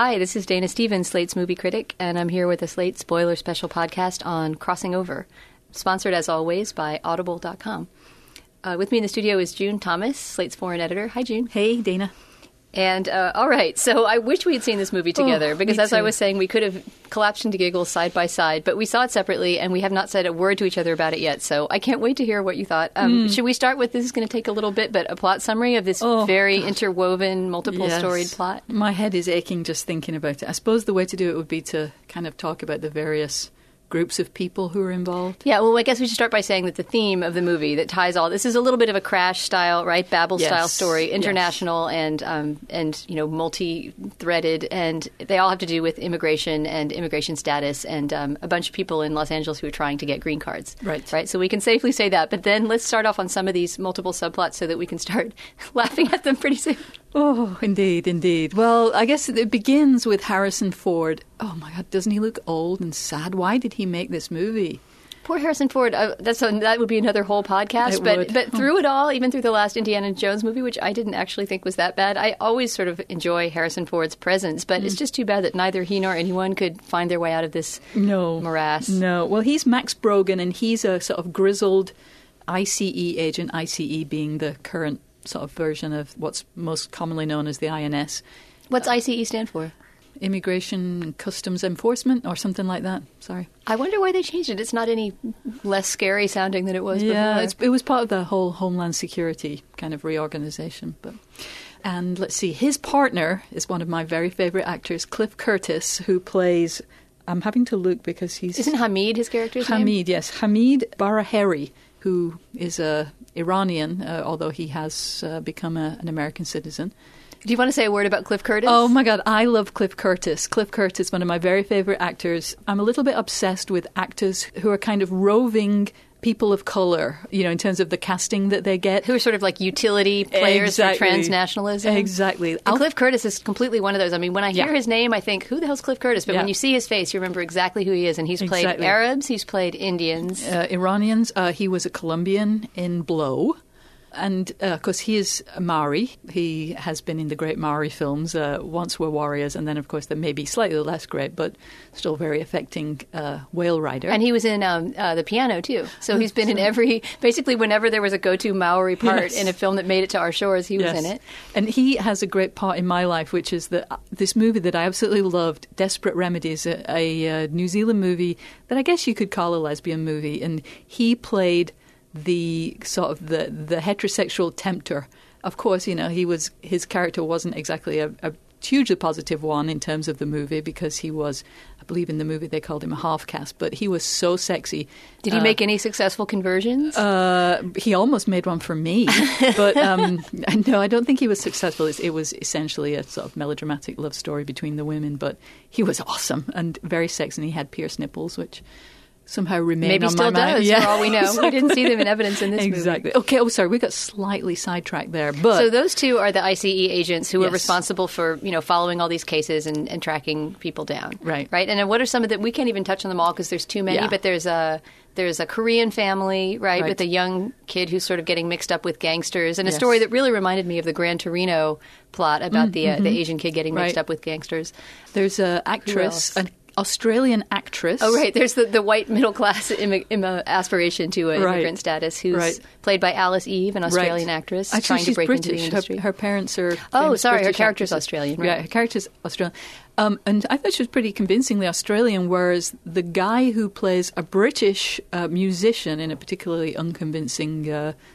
Hi, this is Dana Stevens, Slate's movie critic, and I'm here with a Slate spoiler special podcast on Crossing Over, sponsored as always by Audible.com. With me in the studio is June Thomas, Slate's foreign editor. Hi, June. Hey, Dana. And all right, so I wish we had seen this movie together because, as I was saying, we could have collapsed into giggles side by side, but we saw it separately and we have not said a word to each other about it yet. So I can't wait to hear what you thought. Should we start with, this is going to take a little bit, but a plot summary of this interwoven, multiple-storied plot? My head is aching just thinking about it. I suppose the way to do it would be to kind of talk about the various groups of people who are involved. Yeah, well, I guess we should start by saying that the theme of the movie that ties all this is a little bit of a Crash style, right? Babel style story, international and you know, multi-threaded, and they all have to do with immigration and immigration status and a bunch of people in Los Angeles who are trying to get green cards. Right. So we can safely say that. But then let's start off on some of these multiple subplots so that we can start laughing at them pretty soon. Oh, indeed. Well, I guess it begins with Harrison Ford. Oh, my God, doesn't he look old and sad? Why did he make this movie? Poor Harrison Ford. That would be another whole podcast. But through it all, even through the last Indiana Jones movie, which I didn't actually think was that bad, I always sort of enjoy Harrison Ford's presence. But it's just too bad that neither he nor anyone could find their way out of this morass. No. Well, he's Max Brogan, and he's a sort of grizzled ICE agent, ICE being the current sort of version of what's most commonly known as the INS. What's ICE stand for? Immigration Customs Enforcement or something like that. Sorry. I wonder why they changed it. It's not any less scary sounding than it was before. Yeah, it was part of the whole Homeland Security kind of reorganization. And let's see, his partner is one of my very favorite actors, Cliff Curtis, who plays... I'm having to look because he's... Isn't Hamid his character's name? Hamid, yes. Hamid Baraheri, who is a... Iranian, although he has become an American citizen. Do you want to say a word about Cliff Curtis? Oh, my God. I love Cliff Curtis. Cliff Curtis, one of my very favorite actors. I'm a little bit obsessed with actors who are kind of roving people of color, you know, in terms of the casting that they get. Who are sort of like utility players for transnationalism. Exactly. And Cliff Curtis is completely one of those. I mean, when I hear his name, I think, who the hell's Cliff Curtis? But when you see his face, you remember exactly who he is. And he's played Arabs, he's played Indians. Iranians. He was a Colombian in Blow. And, of course, he is Maori. He has been in the great Maori films, Once Were Warriors, and then, of course, the maybe slightly less great, but still very affecting Whale Rider. And he was in The Piano, too. So he's been in every... Basically, whenever there was a go-to Maori part in a film that made it to our shores, he was in it. And he has a great part in my life, which is this movie that I absolutely loved, Desperate Remedies, a New Zealand movie that I guess you could call a lesbian movie. And he played... the sort of the heterosexual tempter. Of course, you know, his character wasn't exactly a hugely positive one in terms of the movie because he was, I believe in the movie they called him a half-caste, but he was so sexy. Did he make any successful conversions? He almost made one for me, but no, I don't think he was successful. It was essentially a sort of melodramatic love story between the women, but he was awesome and very sexy, and he had pierced nipples, which... somehow remain maybe on my mind. Maybe still does, for all we know. Exactly. We didn't see them in evidence in this movie. Okay, oh, sorry, we got slightly sidetracked there. But so those two are the ICE agents who are responsible for, you know, following all these cases and tracking people down. Right? And then what are some of the... We can't even touch on them all because there's too many, but there's a Korean family, right, with a young kid who's sort of getting mixed up with gangsters, and a story that really reminded me of the Gran Torino plot about the Asian kid getting mixed up with gangsters. There's an actress... Australian actress. Oh, right. There's the white middle-class aspiration to immigrant status who's played by Alice Eve, an Australian actress, actually, trying to break British into the industry. Her parents are... Oh, sorry. British her character's actresses. Australian, right? Yeah, her character's Australian. And I thought she was pretty convincingly Australian, whereas the guy who plays a British musician in a particularly unconvincing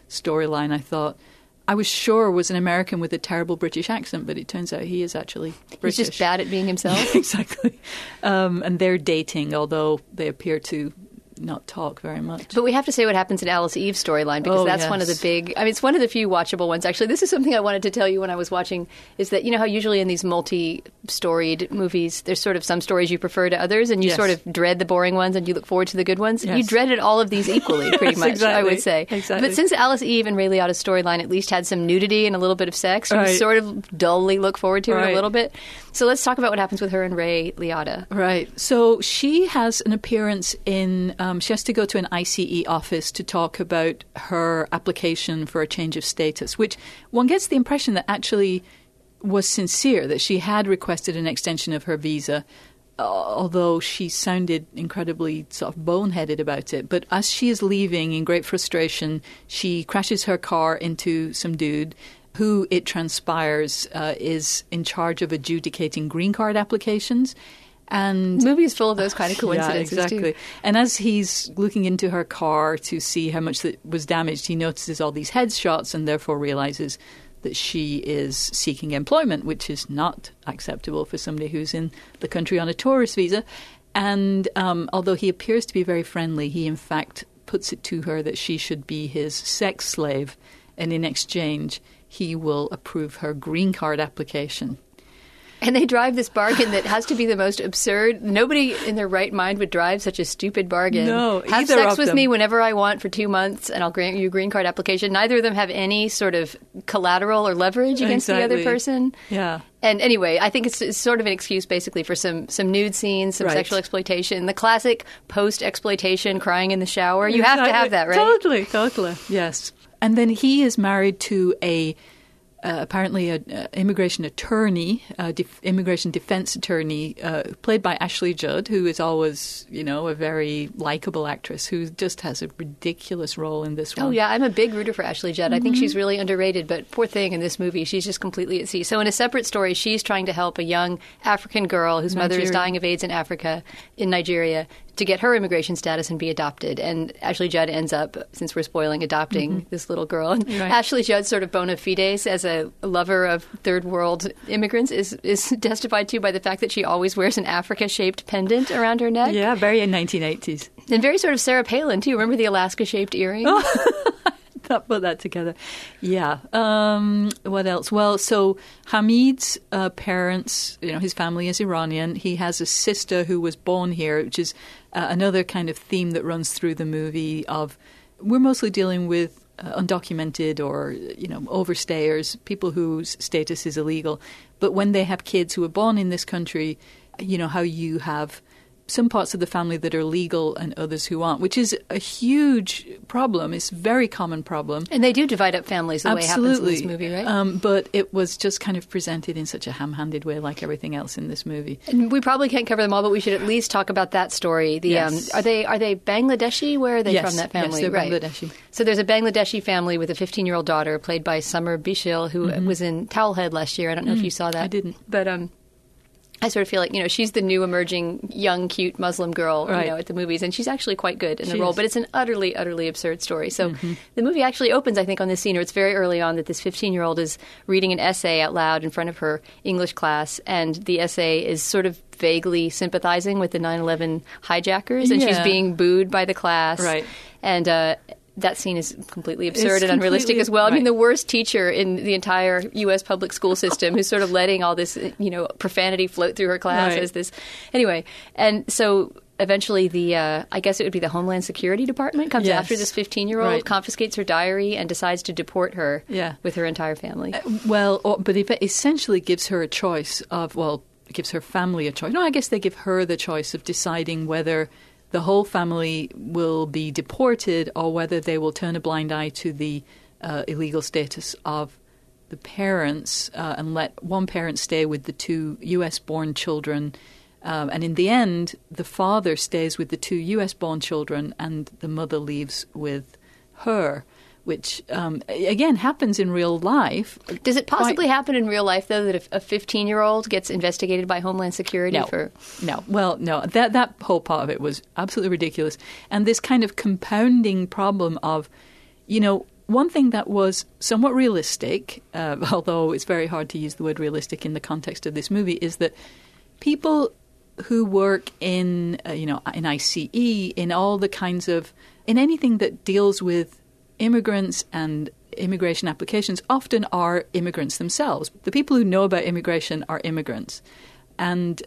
storyline, I thought... I was sure was an American with a terrible British accent, but it turns out he is actually British. He's just bad at being himself. Exactly. And they're dating, although they appear to not talk very much. But we have to say what happens in Alice Eve's storyline, because that's one of the big... I mean, it's one of the few watchable ones. Actually, this is something I wanted to tell you when I was watching, is that, you know how usually in these multi-storied movies, there's sort of some stories you prefer to others, and you sort of dread the boring ones, and you look forward to the good ones. Yes. You dreaded all of these equally, pretty much, I would say. Exactly. But since Alice Eve and Ray Liotta's storyline at least had some nudity and a little bit of sex, you sort of dully look forward to it a little bit. So let's talk about what happens with her and Ray Liotta. Right. So she has an appearance in... she has to go to an ICE office to talk about her application for a change of status, which one gets the impression that actually was sincere, that she had requested an extension of her visa, although she sounded incredibly sort of boneheaded about it. But as she is leaving in great frustration, she crashes her car into some dude who, it transpires, is in charge of adjudicating green card applications. And movies full of those kind of coincidences, yeah, exactly. Too. And as he's looking into her car to see how much that was damaged, he notices all these headshots and therefore realizes that she is seeking employment, which is not acceptable for somebody who's in the country on a tourist visa. And although he appears to be very friendly, he in fact puts it to her that she should be his sex slave, and in exchange he will approve her green card application. And they drive this bargain that has to be the most absurd. Nobody in their right mind would drive such a stupid bargain. No, either of them. Have sex with me whenever I want for 2 months and I'll grant you a green card application. Neither of them have any sort of collateral or leverage against the other person. Yeah. And anyway, I think it's sort of an excuse basically for some nude scenes, some sexual exploitation. The classic post-exploitation crying in the shower. You have to have that, right? Totally, totally. Yes. And then he is married to apparently an immigration attorney, immigration defense attorney, played by Ashley Judd, who is always, you know, a very likable actress who just has a ridiculous role in this one. Oh, yeah. I'm a big rooter for Ashley Judd. Mm-hmm. I think she's really underrated, but poor thing in this movie, she's just completely at sea. So in a separate story, she's trying to help a young African girl whose mother is dying of AIDS in Africa, in Nigeria, to get her immigration status and be adopted. And Ashley Judd ends up, since we're spoiling, adopting this little girl. And Ashley Judd, sort of bona fides as a lover of third world immigrants, is testified to by the fact that she always wears an Africa-shaped pendant around her neck. Yeah, very 1980s. And very sort of Sarah Palin, too. Remember the Alaska-shaped earring? Oh. Put that together. Yeah. What else? Well, so Hamid's parents, you know, his family is Iranian. He has a sister who was born here, which is another kind of theme that runs through the movie of, we're mostly dealing with undocumented or, you know, overstayers, people whose status is illegal. But when they have kids who are born in this country, you know, how you have some parts of the family that are legal and others who aren't, which is a huge problem. It's a very common problem. And they do divide up families the way it happens in this movie, right? But it was just kind of presented in such a ham-handed way, like everything else in this movie. And we probably can't cover them all, but we should at least talk about that story. Are they Bangladeshi? Where are they from, that family? Yes, they're Bangladeshi. So there's a Bangladeshi family with a 15-year-old daughter played by Summer Bishil, who was in Towelhead last year. I don't know if you saw that. I didn't. But I sort of feel like, you know, she's the new emerging young, cute Muslim girl, you know, at the movies. And she's actually quite good in the role. But it's an utterly, utterly absurd story. So the movie actually opens, I think, on this scene, or it's very early on, that this 15-year-old is reading an essay out loud in front of her English class. And the essay is sort of vaguely sympathizing with the 9/11 hijackers. And she's being booed by the class. Right. And that scene is completely absurd and unrealistic as well. I mean, the worst teacher in the entire U.S. public school system who's sort of letting all this, you know, profanity float through her class as this. Anyway, and so eventually the, I guess it would be the Homeland Security Department comes after this 15-year-old, confiscates her diary and decides to deport her with her entire family. But it essentially gives her a choice of, gives her family a choice. No, I guess they give her the choice of deciding whether the whole family will be deported or whether they will turn a blind eye to the illegal status of the parents and let one parent stay with the two U.S.-born children. And in the end, the father stays with the two U.S.-born children and the mother leaves with her, which, again, happens in real life. Does it possibly happen in real life, though, that if a 15-year-old gets investigated by Homeland Security? No. Well, no. That whole part of it was absolutely ridiculous. And this kind of compounding problem of, you know, one thing that was somewhat realistic, although it's very hard to use the word realistic in the context of this movie, is that people who work in, you know, in ICE, in all the kinds of, in anything that deals with immigrants and immigration applications often are immigrants themselves. The people who know about immigration are immigrants. And,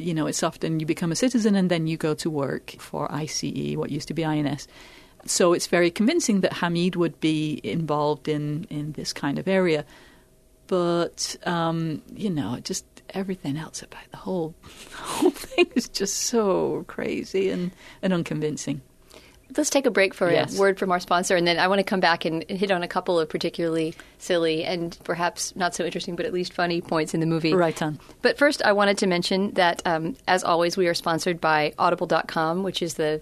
you know, it's often you become a citizen and then you go to work for ICE, what used to be INS. So it's very convincing that Hamid would be involved in this kind of area. But, you know, just everything else about the whole thing is just so crazy and unconvincing. Let's take a break for a word from our sponsor, and then I want to come back and hit on a couple of particularly silly and perhaps not so interesting, but at least funny points in the movie. Right on. But first, I wanted to mention that, as always, we are sponsored by Audible.com, which is the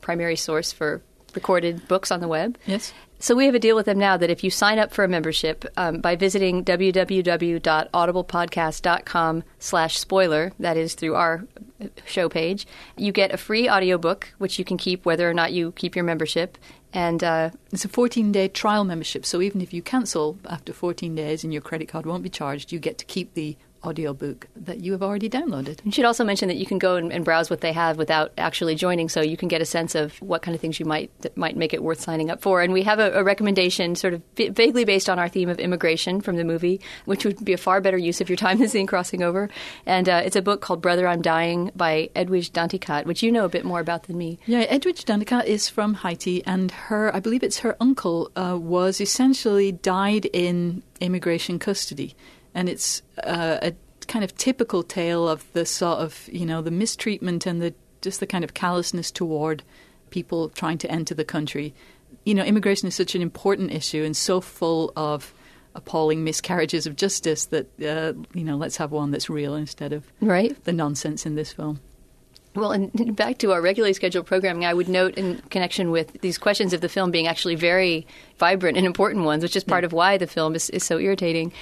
primary source for recorded books on the web. Yes. So we have a deal with them now that if you sign up for a membership by visiting www.audiblepodcast.com/spoiler, that is through our show page, you get a free audiobook, which you can keep whether or not you keep your membership. And it's a 14-day trial membership. So even if you cancel after 14 days and your credit card won't be charged, you get to keep the audiobook that you have already downloaded. You should also mention that you can go and browse what they have without actually joining, so you can get a sense of what kind of things you might make it worth signing up for. And we have a recommendation sort of vaguely based on our theme of immigration from the movie, which would be a far better use of your time than seeing Crossing Over. And it's a book called Brother, I'm Dying by Edwidge Danticat, which you know a bit more about than me. Yeah, Edwidge Danticat is from Haiti, and I believe it's her uncle, was essentially died in immigration custody. And it's a kind of typical tale of the sort of, you know, the mistreatment and the kind of callousness toward people trying to enter the country. You know, immigration is such an important issue and so full of appalling miscarriages of justice that, you know, let's have one that's real instead of the nonsense in this film. Well, and back to our regularly scheduled programming, I would note in connection with these questions of the film being actually very vibrant and important ones, which is part of why the film is so irritating,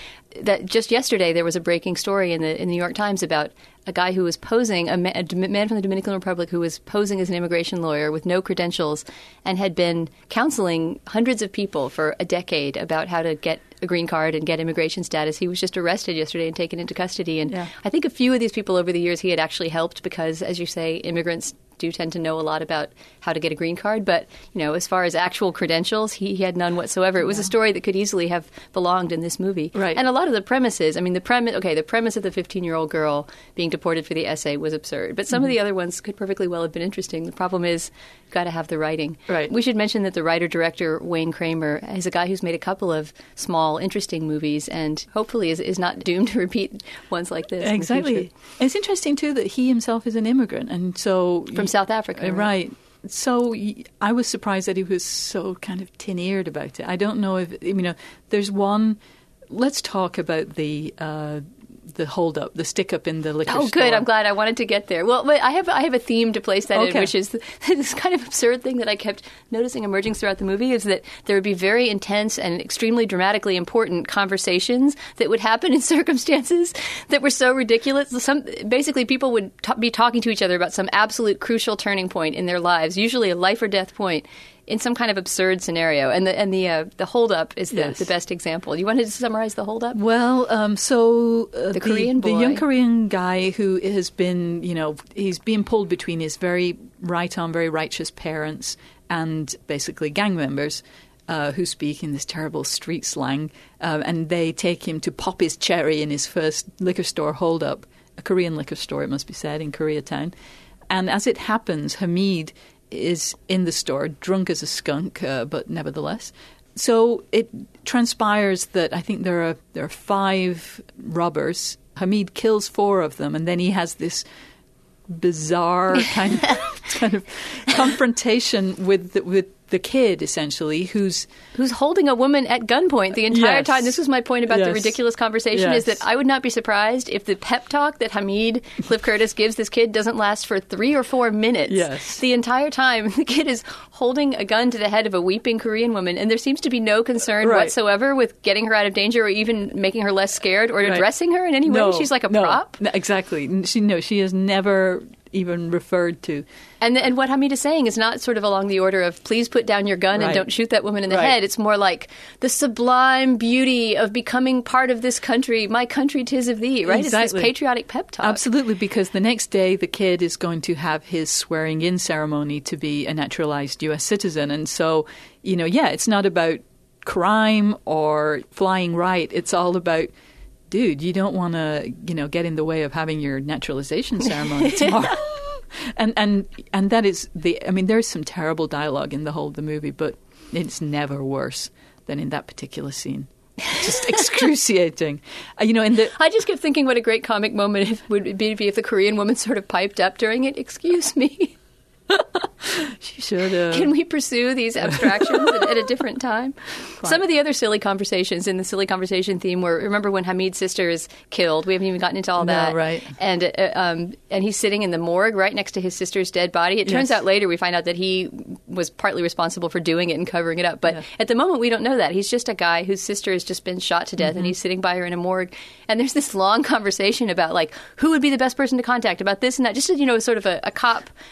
that just yesterday there was a breaking story in the New York Times about a guy who was posing, a man from the Dominican Republic who was posing as an immigration lawyer with no credentials and had been counseling hundreds of people for a decade about how to get a green card and get immigration status. He was just arrested yesterday and taken into custody. And I think a few of these people over the years he had actually helped because, as you say, immigrants do tend to know a lot about how to get a green card. But, you know, as far as actual credentials, he had none whatsoever. It was a story that could easily have belonged in this movie. Right. And a lot of the premises, I mean, the premise of the 15-year-old girl being deported for the essay was absurd. But some of the other ones could perfectly well have been interesting. The problem is you've got to have the writing. Right. We should mention that the writer-director, Wayne Kramer, is a guy who's made a couple of small, interesting movies and hopefully is not doomed to repeat ones like this. Exactly. In the future. It's interesting, too, that he himself is an immigrant. And so... From South Africa. Right. So I was surprised that he was so kind of tin-eared about it. I don't know if, you know, there's one, let's talk about the hold-up, the stick-up in the liquor store. Oh, good. I'm glad. I wanted to get there. Well, I have a theme to place that in, which is this kind of absurd thing that I kept noticing emerging throughout the movie is that there would be very intense and extremely dramatically important conversations that would happen in circumstances that were so ridiculous. Basically, people would be talking to each other about some absolute crucial turning point in their lives, usually a life-or-death point, in some kind of absurd scenario. And the hold-up is the best example. You wanted to summarize the hold-up? Well, the Korean boy. The young Korean guy who has been, you know, he's being pulled between his very right-arm, very righteous parents and basically gang members who speak in this terrible street slang. And they take him to pop his cherry in his first liquor store hold-up, a Korean liquor store, it must be said, in Koreatown. And as it happens, Hamid is in the store, drunk as a skunk, but nevertheless. So it transpires that I think there are five robbers. Hamid kills four of them, and then he has this bizarre kind of confrontation with the kid, essentially, who's holding a woman at gunpoint the entire time. This was my point about the ridiculous conversation, is that I would not be surprised if the pep talk that Cliff Curtis gives this kid doesn't last for 3 or 4 minutes. Yes. The entire time, the kid is holding a gun to the head of a weeping Korean woman, and there seems to be no concern whatsoever with getting her out of danger or even making her less scared or addressing her in any way. She's like a prop. No, exactly. She has never even referred to. And what Hamid is saying is not sort of along the order of, please put down your gun and don't shoot that woman in the head. It's more like the sublime beauty of becoming part of this country, my country 'tis of thee, right? Exactly. It's this patriotic pep talk. Absolutely, because the next day the kid is going to have his swearing-in ceremony to be a naturalized U.S. citizen. And so, you know, it's not about crime or flying right. It's all about, dude, you don't want to, you know, get in the way of having your naturalization ceremony tomorrow. And that is there is some terrible dialogue in the whole of the movie, but it's never worse than in that particular scene. Just excruciating. I just kept thinking what a great comic moment it would be if the Korean woman sort of piped up during it, excuse me. She should have. Can we pursue these abstractions at a different time? Quite. Some of the other silly conversations in the silly conversation theme were, remember when Hamid's sister is killed? We haven't even gotten into all that. No, right. And he's sitting in the morgue right next to his sister's dead body. It turns out later we find out that he was partly responsible for doing it and covering it up. But at the moment we don't know that. He's just a guy whose sister has just been shot to death and he's sitting by her in a morgue. And there's this long conversation about like who would be the best person to contact about this and that. Just, you know, sort of a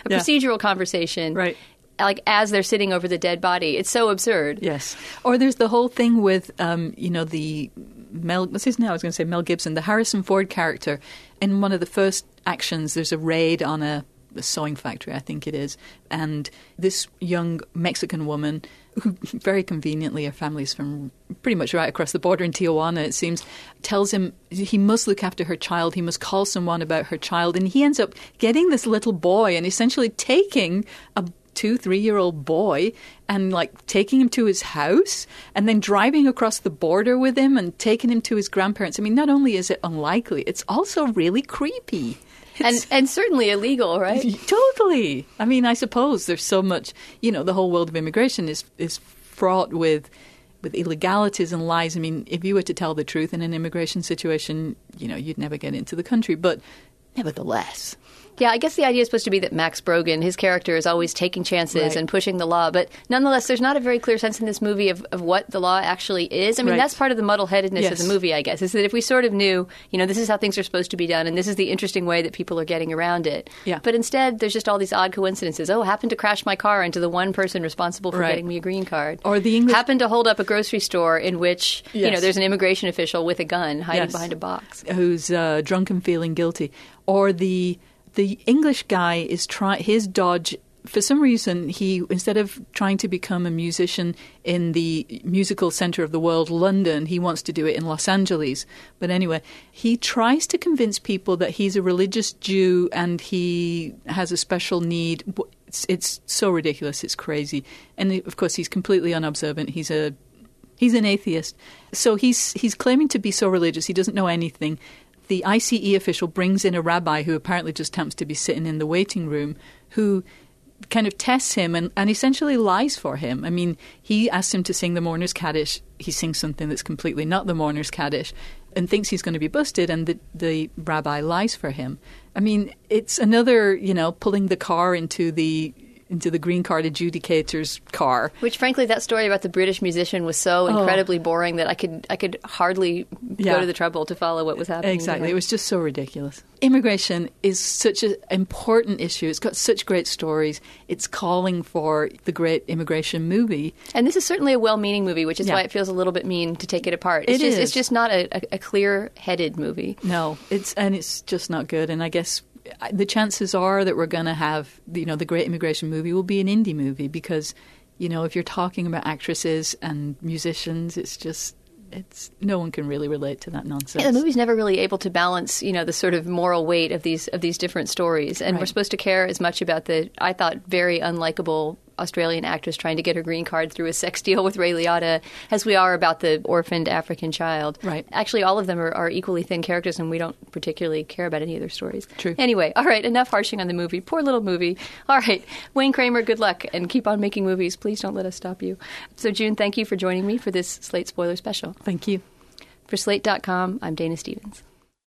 procedural conversation. Right. Like as they're sitting over the dead body. It's so absurd. Yes. Or there's the whole thing with, the Mel – what's his name? I was going to say Mel Gibson, the Harrison Ford character. In one of the first actions, there's a raid on a sewing factory, I think it is. And this young Mexican woman – who very conveniently her family's from pretty much right across the border in Tijuana, it seems, tells him he must look after her child, he must call someone about her child. And he ends up getting this little boy and essentially taking a 2-3-year-old boy and like taking him to his house and then driving across the border with him and taking him to his grandparents. I mean, not only is it unlikely, it's also really creepy. And certainly illegal, right? Totally. I mean, I suppose there's so much, the whole world of immigration is fraught with illegalities and lies. I mean, if you were to tell the truth in an immigration situation, you'd never get into the country. But nevertheless... Yeah, I guess the idea is supposed to be that Max Brogan, his character, is always taking chances and pushing the law. But nonetheless, there's not a very clear sense in this movie of what the law actually is. I mean, that's part of the muddle-headedness of the movie, I guess, is that if we sort of knew, this is how things are supposed to be done and this is the interesting way that people are getting around it. Yeah. But instead, there's just all these odd coincidences. Oh, I happened to crash my car into the one person responsible for getting me a green card. Or the English... Happened to hold up a grocery store in which, there's an immigration official with a gun hiding behind a box. Who's drunk and feeling guilty. Or the English guy is his dodge, for some reason, he, instead of trying to become a musician in the musical center of the world, London, he wants to do it in Los Angeles. But anyway, he tries to convince people that he's a religious Jew and he has a special need. It's so ridiculous. It's crazy. And of course, he's completely unobservant. He's an atheist. So he's claiming to be so religious. He doesn't know anything. The ICE official brings in a rabbi who apparently just happens to be sitting in the waiting room, who kind of tests him and essentially lies for him. I mean, he asks him to sing the Mourner's Kaddish. He sings something that's completely not the Mourner's Kaddish and thinks he's going to be busted, and the rabbi lies for him. I mean, it's another, pulling the car into the green card adjudicator's car. Which, frankly, that story about the British musician was so incredibly boring that I could hardly go to the trouble to follow what was happening. Exactly. It was just so ridiculous. Immigration is such an important issue. It's got such great stories. It's calling for the great immigration movie. And this is certainly a well-meaning movie, which is why it feels a little bit mean to take it apart. It's just not a clear-headed movie. No. It's just not good. And I guess... the chances are that we're going to have, the great immigration movie will be an indie movie because, if you're talking about actresses and musicians, it's no one can really relate to that nonsense. Yeah, the movie's never really able to balance, the sort of moral weight of these different stories, and we're supposed to care as much about the, I thought, very unlikable Australian actress trying to get her green card through a sex deal with Ray Liotta as we are about the orphaned African child. Right. Actually, all of them are equally thin characters, and we don't particularly care about any of their stories. True. Anyway, all right, enough harshing on the movie. Poor little movie. All right, Wayne Kramer, good luck, and keep on making movies. Please don't let us stop you. So, June, thank you for joining me for this Slate Spoiler Special. Thank you. For Slate.com, I'm Dana Stevens.